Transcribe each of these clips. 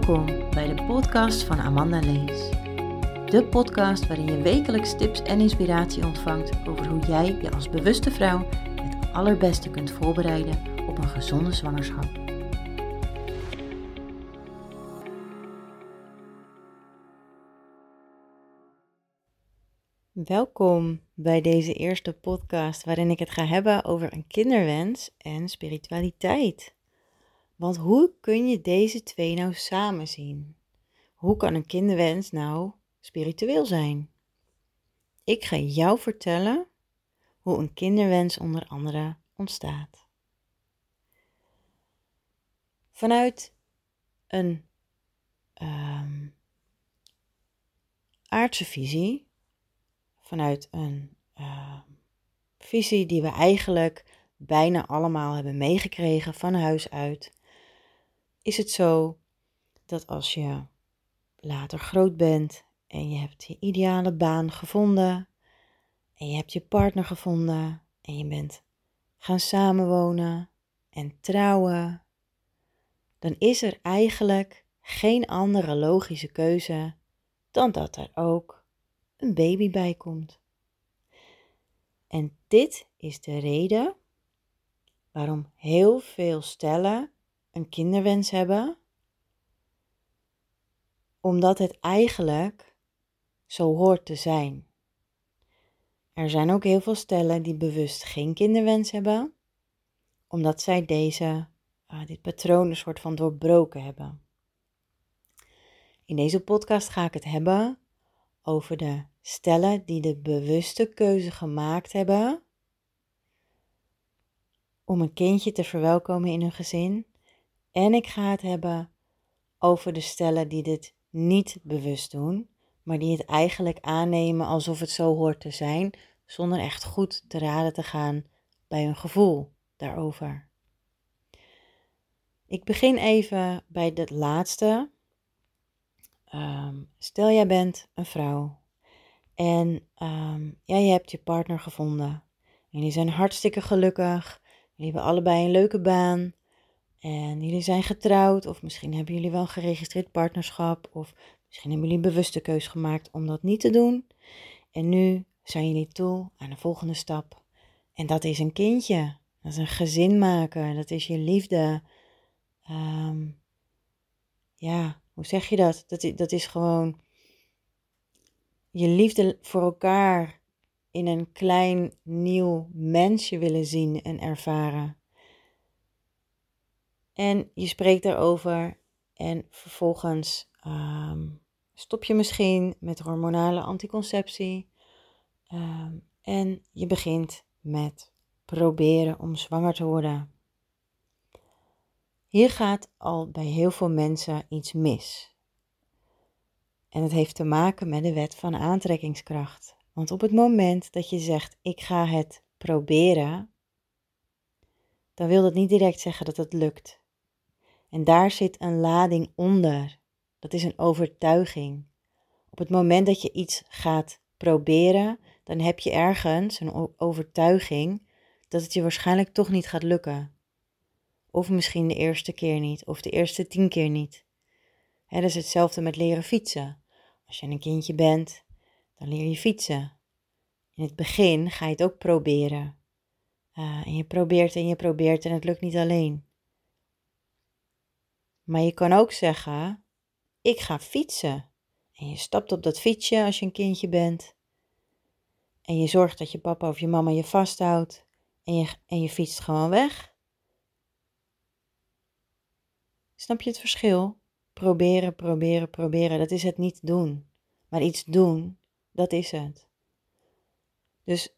Welkom bij de podcast van Amanda Lees. De podcast waarin je wekelijks tips en inspiratie ontvangt over hoe jij je als bewuste vrouw het allerbeste kunt voorbereiden op een gezonde zwangerschap. Welkom bij deze eerste podcast waarin ik het ga hebben over een kinderwens en spiritualiteit. Want hoe kun je deze twee nou samen zien? Hoe kan een kinderwens nou spiritueel zijn? Ik ga jou vertellen hoe een kinderwens onder andere ontstaat. Vanuit een aardse visie, vanuit een visie die we eigenlijk bijna allemaal hebben meegekregen van huis uit, is het zo dat als je later groot bent en je hebt je ideale baan gevonden en je hebt je partner gevonden en je bent gaan samenwonen en trouwen, dan is er eigenlijk geen andere logische keuze dan dat er ook een baby bij komt. En dit is de reden waarom heel veel stellen een kinderwens hebben, omdat het eigenlijk zo hoort te zijn. Er zijn ook heel veel stellen die bewust geen kinderwens hebben, omdat zij dit patroon een soort van doorbroken hebben. In deze podcast ga ik het hebben over de stellen die de bewuste keuze gemaakt hebben om een kindje te verwelkomen in hun gezin. En ik ga het hebben over de stellen die dit niet bewust doen, maar die het eigenlijk aannemen alsof het zo hoort te zijn, zonder echt goed te raden te gaan bij hun gevoel daarover. Ik begin even bij dat laatste. Stel jij bent een vrouw en jij hebt je partner gevonden. Jullie zijn hartstikke gelukkig, jullie hebben allebei een leuke baan. En jullie zijn getrouwd, of misschien hebben jullie wel een geregistreerd partnerschap, of misschien hebben jullie een bewuste keus gemaakt om dat niet te doen. En nu zijn jullie toe aan de volgende stap. En dat is een kindje. Dat is een gezin maken. Dat is je liefde. Hoe zeg je dat? Dat is gewoon je liefde voor elkaar in een klein, nieuw mensje willen zien en ervaren. En je spreekt daarover en vervolgens stop je misschien met hormonale anticonceptie. En je begint met proberen om zwanger te worden. Hier gaat al bij heel veel mensen iets mis. En het heeft te maken met de wet van aantrekkingskracht. Want op het moment dat je zegt, ik ga het proberen, dan wil dat niet direct zeggen dat het lukt. En daar zit een lading onder. Dat is een overtuiging. Op het moment dat je iets gaat proberen, dan heb je ergens een overtuiging dat het je waarschijnlijk toch niet gaat lukken. Of misschien de eerste keer niet, of de eerste 10 keer niet. Hè, dat is hetzelfje met leren fietsen. Als je een kindje bent, dan leer je fietsen. In het begin ga je het ook proberen. En je probeert en je probeert en het lukt niet alleen. Maar je kan ook zeggen, ik ga fietsen. En je stapt op dat fietsje als je een kindje bent. En je zorgt dat je papa of je mama je vasthoudt. En je fietst gewoon weg. Snap je het verschil? Proberen, proberen, proberen. Dat is het niet doen. Maar iets doen, dat is het. Dus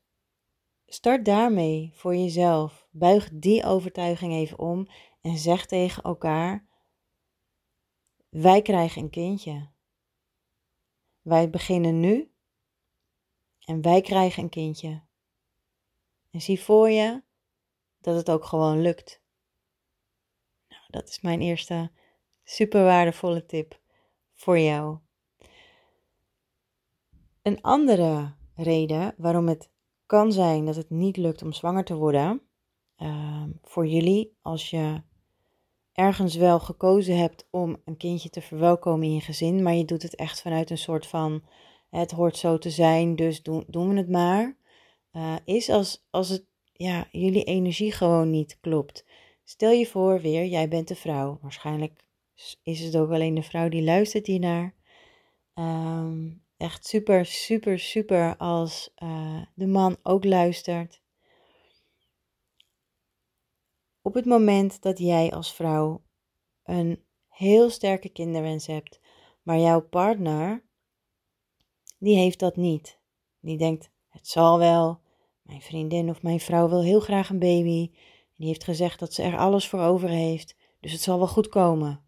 start daarmee voor jezelf. Buig die overtuiging even om en zeg tegen elkaar, wij krijgen een kindje. Wij beginnen nu en wij krijgen een kindje. En zie voor je dat het ook gewoon lukt. Nou, dat is mijn eerste super waardevolle tip voor jou. Een andere reden waarom het kan zijn dat het niet lukt om zwanger te worden voor jullie als je ergens wel gekozen hebt om een kindje te verwelkomen in je gezin, maar je doet het echt vanuit een soort van, het hoort zo te zijn, dus doen we het maar, is als het, ja, jullie energie gewoon niet klopt. Stel je voor weer, jij bent de vrouw. Waarschijnlijk is het ook alleen de vrouw die luistert hiernaar. Echt super, super, super als de man ook luistert. Op het moment dat jij als vrouw een heel sterke kinderwens hebt, maar jouw partner, die heeft dat niet. Die denkt, het zal wel, mijn vriendin of mijn vrouw wil heel graag een baby. Die heeft gezegd dat ze er alles voor over heeft, dus het zal wel goed komen.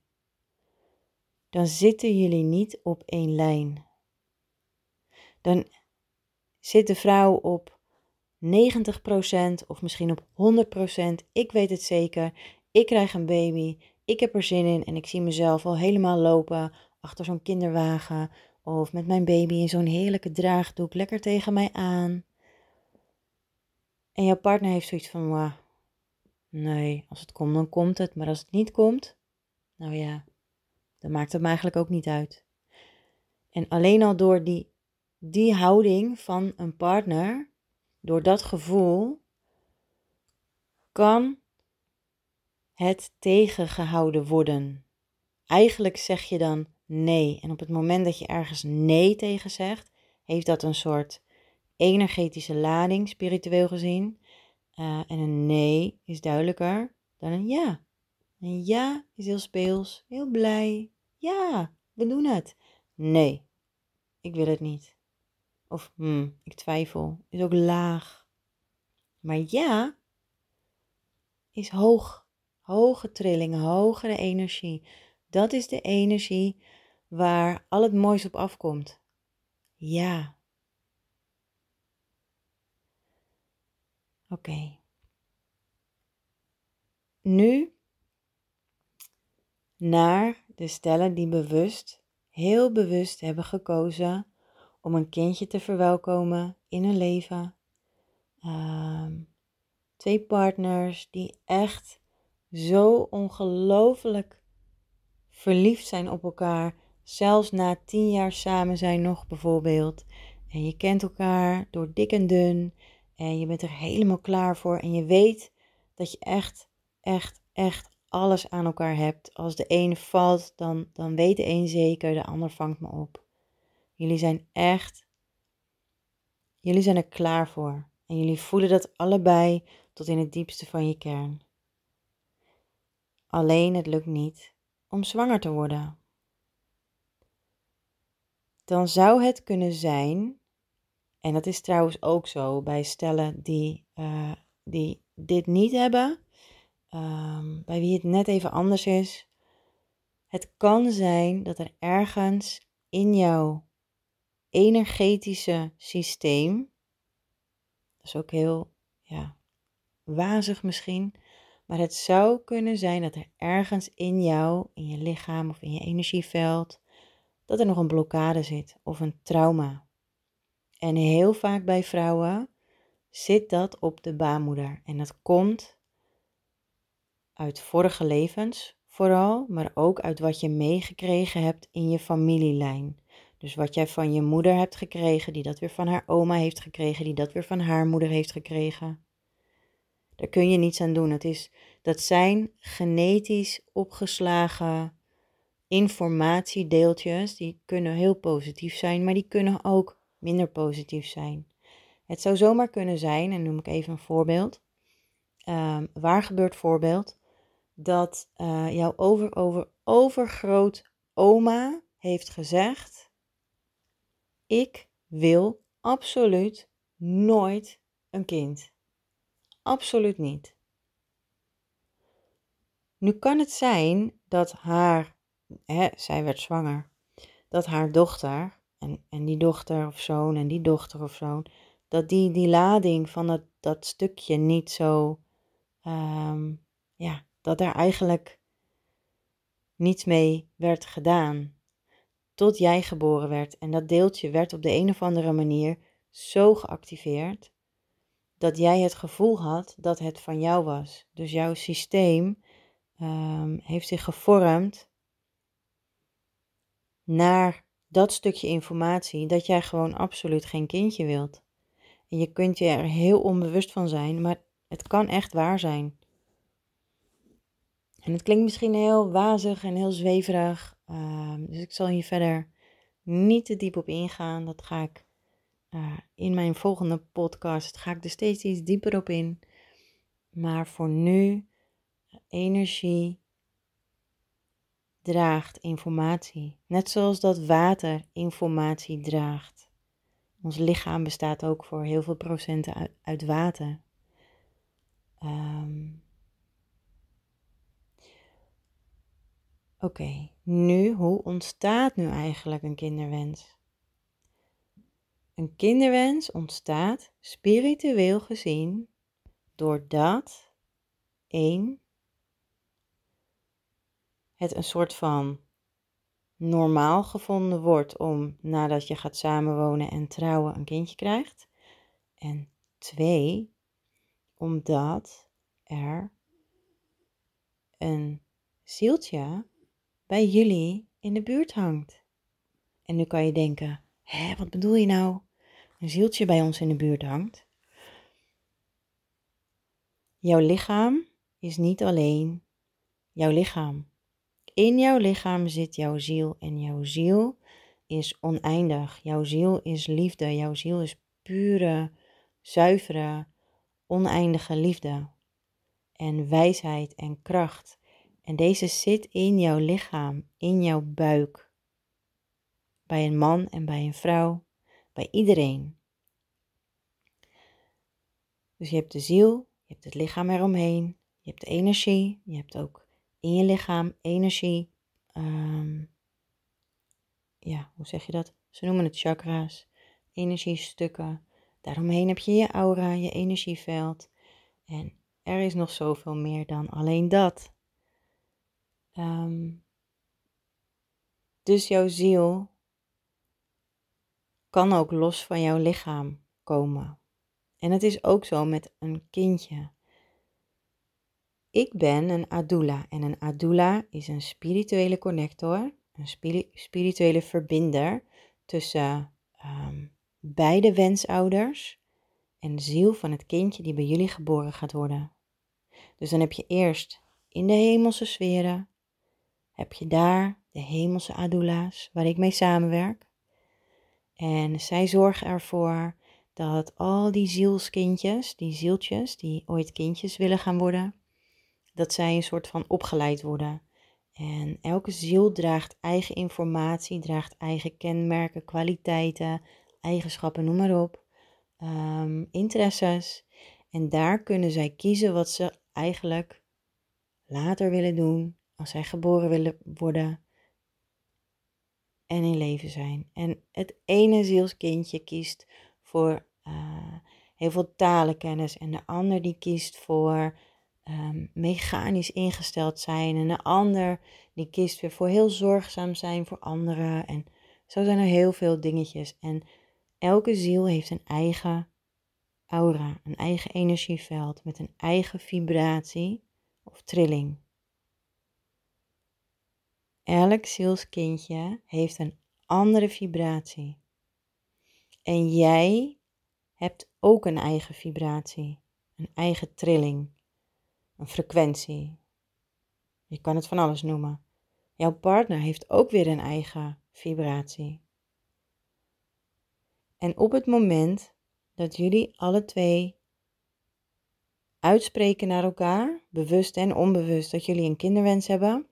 Dan zitten jullie niet op één lijn. Dan zit de vrouw op 90% of misschien op 100%. Ik weet het zeker, ik krijg een baby, ik heb er zin in en ik zie mezelf al helemaal lopen achter zo'n kinderwagen of met mijn baby in zo'n heerlijke draagdoek lekker tegen mij aan. En jouw partner heeft zoiets van, wauw. Nee, als het komt, dan komt het. Maar als het niet komt, nou ja, dan maakt het me eigenlijk ook niet uit. En alleen al door die houding van een partner, door dat gevoel, kan het tegengehouden worden. Eigenlijk zeg je dan nee. En op het moment dat je ergens nee tegen zegt, heeft dat een soort energetische lading, spiritueel gezien. En een nee is duidelijker dan een ja. Een ja is heel speels, heel blij. Ja, we doen het. Nee, ik wil het niet. Of ik twijfel, is ook laag. Maar ja is hoog. Hoge trillingen, hogere energie. Dat is de energie waar al het moois op afkomt. Ja. Oké. Nu naar de stellen die bewust, heel bewust hebben gekozen om een kindje te verwelkomen in hun leven. Twee partners die echt zo ongelooflijk verliefd zijn op elkaar. Zelfs na 10 jaar samen zijn nog bijvoorbeeld. En je kent elkaar door dik en dun. En je bent er helemaal klaar voor. En je weet dat je echt, echt, echt alles aan elkaar hebt. Als de een valt, dan weet de een zeker. De ander vangt me op. Jullie zijn er klaar voor. En jullie voelen dat allebei tot in het diepste van je kern. Alleen het lukt niet om zwanger te worden. Dan zou het kunnen zijn... En dat is trouwens ook zo bij stellen die dit niet hebben, bij wie het net even anders is. Het kan zijn dat er ergens in jouw energetische systeem, dat is ook heel wazig misschien, maar het zou kunnen zijn dat er ergens in jou, in je lichaam of in je energieveld, dat er nog een blokkade zit of een trauma. En heel vaak bij vrouwen zit dat op de baarmoeder. En dat komt uit vorige levens vooral, maar ook uit wat je meegekregen hebt in je familielijn. Dus wat jij van je moeder hebt gekregen, die dat weer van haar oma heeft gekregen, die dat weer van haar moeder heeft gekregen. Daar kun je niets aan doen. Dat zijn genetisch opgeslagen informatiedeeltjes. Die kunnen heel positief zijn, maar die kunnen ook minder positief zijn. Het zou zomaar kunnen zijn, en noem ik even een voorbeeld, waar gebeurt voorbeeld, dat jouw overgroot oma heeft gezegd, ik wil absoluut nooit een kind. Absoluut niet. Nu kan het zijn dat zij werd zwanger, dat haar dochter, en die dochter of zoon en die dochter of zoon, dat die lading van dat stukje niet zo, dat er eigenlijk niets mee werd gedaan. Tot jij geboren werd en dat deeltje werd op de een of andere manier zo geactiveerd, dat jij het gevoel had dat het van jou was. Dus jouw systeem heeft zich gevormd naar dat stukje informatie dat jij gewoon absoluut geen kindje wilt. En je kunt je er heel onbewust van zijn, maar het kan echt waar zijn. En het klinkt misschien heel wazig en heel zweverig, dus ik zal hier verder niet te diep op ingaan. Dat ga ik in mijn volgende podcast, ga ik er steeds iets dieper op in. Maar voor nu, energie draagt informatie. Net zoals dat water informatie draagt. Ons lichaam bestaat ook voor heel veel procenten uit water. Oké, nu, hoe ontstaat nu eigenlijk een kinderwens? Een kinderwens ontstaat spiritueel gezien doordat 1. Het een soort van normaal gevonden wordt om nadat je gaat samenwonen en trouwen een kindje krijgt. En 2, omdat er een zieltje bij jullie in de buurt hangt. En nu kan je denken, hè, wat bedoel je nou? Een zieltje bij ons in de buurt hangt. Jouw lichaam is niet alleen jouw lichaam. In jouw lichaam zit jouw ziel en jouw ziel is oneindig. Jouw ziel is liefde, jouw ziel is pure, zuivere, oneindige liefde en wijsheid en kracht. En deze zit in jouw lichaam, in jouw buik. Bij een man en bij een vrouw, bij iedereen. Dus je hebt de ziel, je hebt het lichaam eromheen, je hebt de energie, je hebt ook in je lichaam, energie, hoe zeg je dat? Ze noemen het chakra's, energiestukken. Daaromheen heb je je aura, je energieveld. En er is nog zoveel meer dan alleen dat. Dus jouw ziel kan ook los van jouw lichaam komen. En het is ook zo met een kindje. Ik ben een Adoula en een Adoula is een spirituele connector, een spirituele verbinder tussen beide wensouders en de ziel van het kindje die bij jullie geboren gaat worden. Dus dan heb je eerst in de hemelse sferen, heb je daar de hemelse Adoula's waar ik mee samenwerk. En zij zorgen ervoor dat al die zielskindjes, die zieltjes die ooit kindjes willen gaan worden, dat zij een soort van opgeleid worden. En elke ziel draagt eigen informatie, draagt eigen kenmerken, kwaliteiten, eigenschappen, noem maar op, interesses. En daar kunnen zij kiezen wat ze eigenlijk later willen doen, als zij geboren willen worden en in leven zijn. En het ene zielskindje kiest voor heel veel talenkennis en de ander die kiest voor mechanisch ingesteld zijn en een ander die kiest weer voor heel zorgzaam zijn voor anderen en zo zijn er heel veel dingetjes en elke ziel heeft een eigen aura, een eigen energieveld met een eigen vibratie of trilling. Elk zielskindje heeft een andere vibratie en jij hebt ook een eigen vibratie, een eigen trilling. Een frequentie. Je kan het van alles noemen. Jouw partner heeft ook weer een eigen vibratie. En op het moment dat jullie alle twee uitspreken naar elkaar, bewust en onbewust, dat jullie een kinderwens hebben,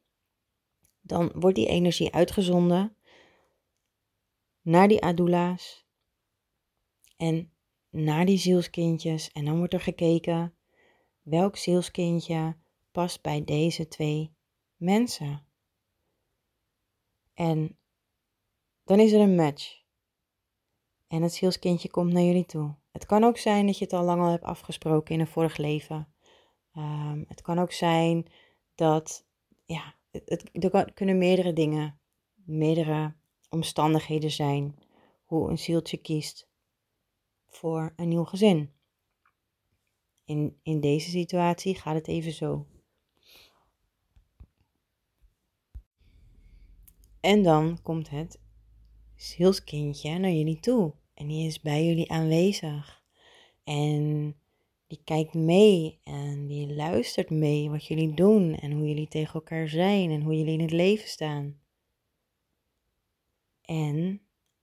dan wordt die energie uitgezonden naar die Adoula's en naar die zielskindjes. En dan wordt er gekeken, welk zielskindje past bij deze twee mensen? En dan is er een match. En het zielskindje komt naar jullie toe. Het kan ook zijn dat je het al lang al hebt afgesproken in een vorig leven. Het kan ook zijn dat, er kunnen meerdere dingen, meerdere omstandigheden zijn. Hoe een zieltje kiest voor een nieuw gezin. In deze situatie gaat het even zo. En dan komt het zielskindje naar jullie toe. En die is bij jullie aanwezig. En die kijkt mee en die luistert mee wat jullie doen en hoe jullie tegen elkaar zijn en hoe jullie in het leven staan. En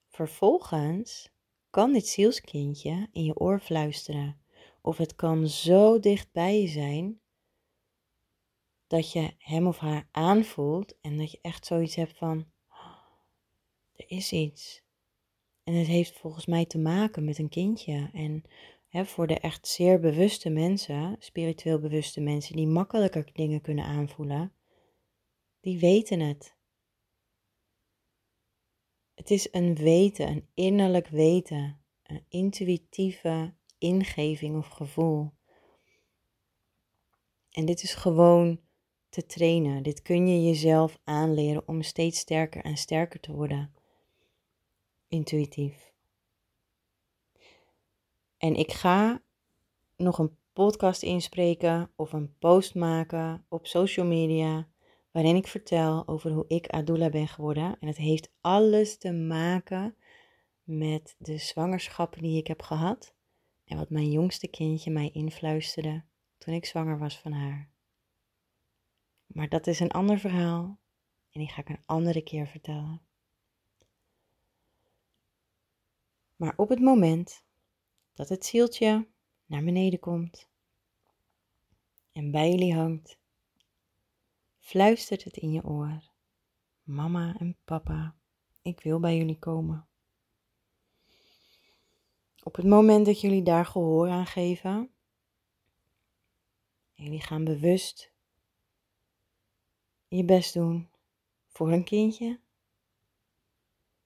vervolgens kan dit zielskindje in je oor fluisteren. Of het kan zo dicht bij je zijn dat je hem of haar aanvoelt en dat je echt zoiets hebt van, oh, er is iets. En het heeft volgens mij te maken met een kindje. En voor de echt zeer bewuste mensen, spiritueel bewuste mensen, die makkelijker dingen kunnen aanvoelen, die weten het. Het is een weten, een innerlijk weten, een intuïtieve ingeving of gevoel. En dit is gewoon te trainen. Dit kun je jezelf aanleren om steeds sterker en sterker te worden. Intuïtief. En ik ga nog een podcast inspreken of een post maken op social media, waarin ik vertel over hoe ik Adoula ben geworden. En het heeft alles te maken met de zwangerschappen die ik heb gehad. En wat mijn jongste kindje mij influisterde toen ik zwanger was van haar. Maar dat is een ander verhaal. En die ga ik een andere keer vertellen. Maar op het moment dat het zieltje naar beneden komt en bij jullie hangt, fluistert het in je oor. Mama en papa, ik wil bij jullie komen. Op het moment dat jullie daar gehoor aan geven, jullie gaan bewust je best doen voor een kindje,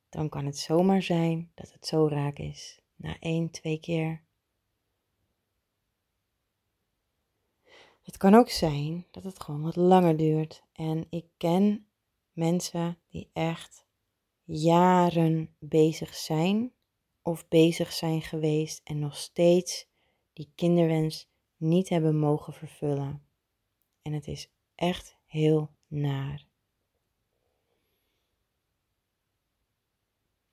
dan kan het zomaar zijn dat het zo raak is. Na 1-2 keer. Het kan ook zijn dat het gewoon wat langer duurt. En ik ken mensen die echt jaren bezig zijn of bezig zijn geweest en nog steeds die kinderwens niet hebben mogen vervullen. En het is echt heel naar.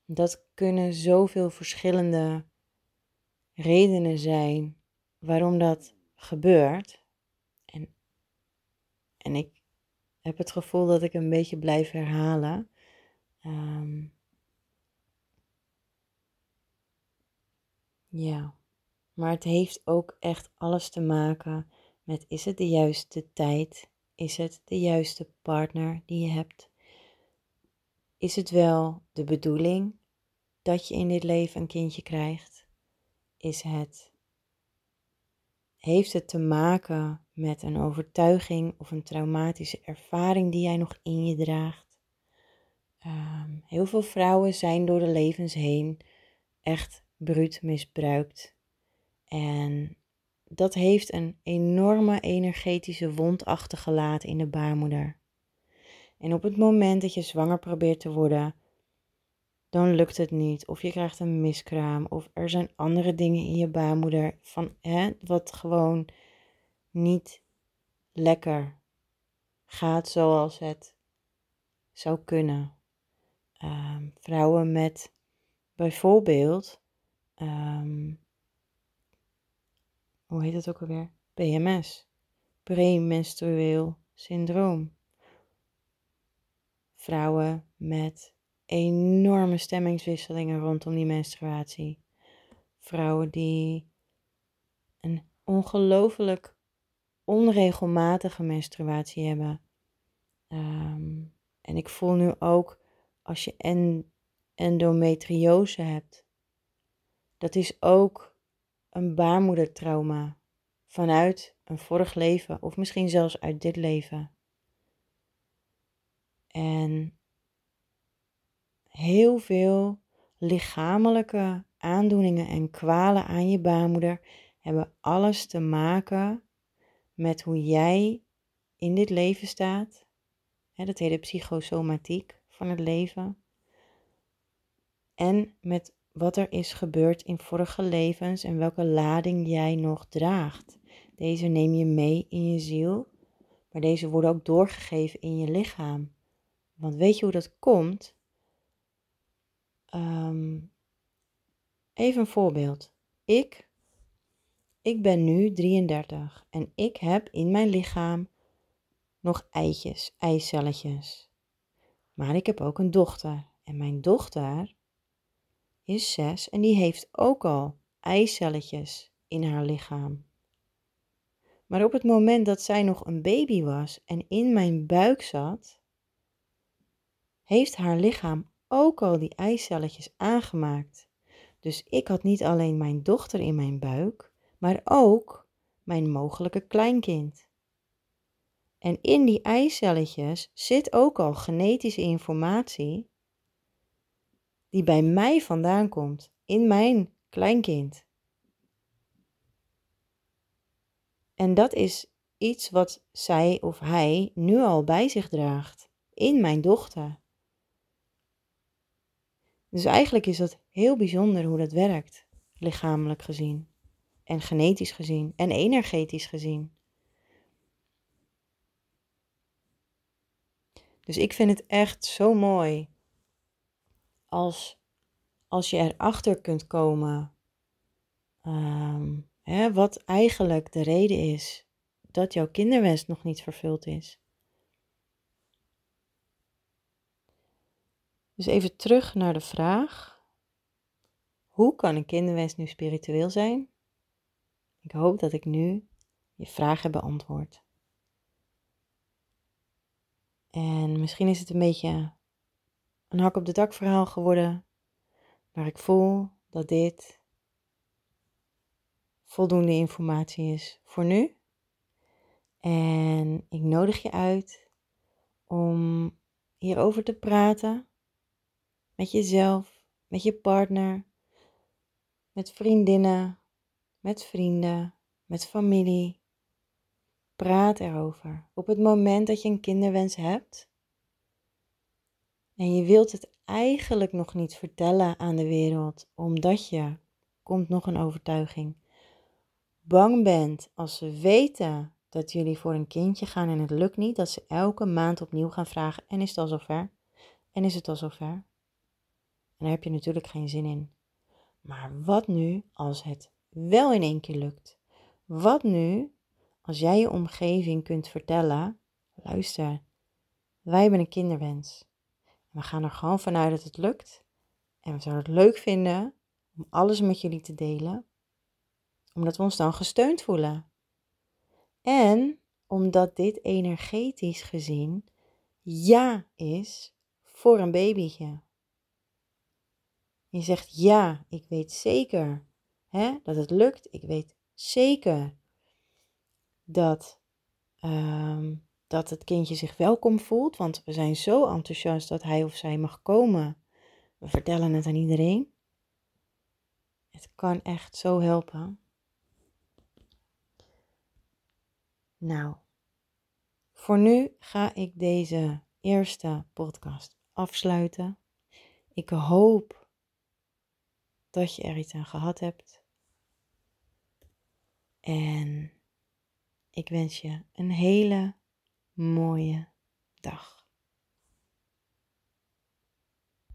Dat kunnen zoveel verschillende redenen zijn waarom dat gebeurt. En ik heb het gevoel dat ik een beetje blijf herhalen. Maar het heeft ook echt alles te maken met, is het de juiste tijd? Is het de juiste partner die je hebt? Is het wel de bedoeling dat je in dit leven een kindje krijgt? Heeft het te maken met een overtuiging of een traumatische ervaring die jij nog in je draagt? Heel veel vrouwen zijn door de levens heen echt bruut misbruikt. En dat heeft een enorme energetische wond achtergelaten in de baarmoeder. En op het moment dat je zwanger probeert te worden, dan lukt het niet. Of je krijgt een miskraam. Of er zijn andere dingen in je baarmoeder wat gewoon niet lekker gaat zoals het zou kunnen. Vrouwen met bijvoorbeeld, hoe heet het ook alweer? PMS. Premenstrueel syndroom. Vrouwen met enorme stemmingswisselingen rondom die menstruatie. Vrouwen die een ongelooflijk onregelmatige menstruatie hebben. En ik voel nu ook, als je endometriose hebt, dat is ook een baarmoedertrauma vanuit een vorig leven of misschien zelfs uit dit leven. En heel veel lichamelijke aandoeningen en kwalen aan je baarmoeder hebben alles te maken met hoe jij in dit leven staat. Dat heet de psychosomatiek van het leven. En met wat er is gebeurd in vorige levens en welke lading jij nog draagt. Deze neem je mee in je ziel, maar deze worden ook doorgegeven in je lichaam. Want weet je hoe dat komt? Even een voorbeeld. Ik ben nu 33 en ik heb in mijn lichaam nog eitjes, eicelletjes. Maar ik heb ook een dochter. En mijn dochter is 6 en die heeft ook al eicelletjes in haar lichaam. Maar op het moment dat zij nog een baby was en in mijn buik zat, heeft haar lichaam ook al die eicelletjes aangemaakt. Dus ik had niet alleen mijn dochter in mijn buik, maar ook mijn mogelijke kleinkind. En in die eicelletjes zit ook al genetische informatie die bij mij vandaan komt, in mijn kleinkind. En dat is iets wat zij of hij nu al bij zich draagt, in mijn dochter. Dus eigenlijk is dat heel bijzonder hoe dat werkt, lichamelijk gezien en genetisch gezien en energetisch gezien. Dus ik vind het echt zo mooi als je erachter kunt komen wat eigenlijk de reden is dat jouw kinderwens nog niet vervuld is. Dus even terug naar de vraag. Hoe kan een kinderwens nu spiritueel zijn? Ik hoop dat ik nu je vraag heb beantwoord. En misschien is het een beetje een hak op de tak verhaal geworden. Maar ik voel dat dit voldoende informatie is voor nu. En ik nodig je uit om hierover te praten. Met jezelf, met je partner, met vriendinnen, met vrienden, met familie. Praat erover. Op het moment dat je een kinderwens hebt en je wilt het eigenlijk nog niet vertellen aan de wereld, omdat je, komt nog een overtuiging, bang bent als ze weten dat jullie voor een kindje gaan en het lukt niet, dat ze elke maand opnieuw gaan vragen en is het al zover? En is het al zover? En daar heb je natuurlijk geen zin in. Maar wat nu als het wel in één keer lukt? Wat nu als jij je omgeving kunt vertellen, luister, wij hebben een kinderwens. We gaan er gewoon vanuit dat het lukt. En we zouden het leuk vinden om alles met jullie te delen. Omdat we ons dan gesteund voelen. En omdat dit energetisch gezien ja is voor een babytje. Je zegt, ja, ik weet zeker dat het lukt. Ik weet zeker dat het kindje zich welkom voelt. Want we zijn zo enthousiast dat hij of zij mag komen. We vertellen het aan iedereen. Het kan echt zo helpen. Nou, voor nu ga ik deze eerste podcast afsluiten. Ik hoop dat je er iets aan gehad hebt. En ik wens je een hele mooie dag.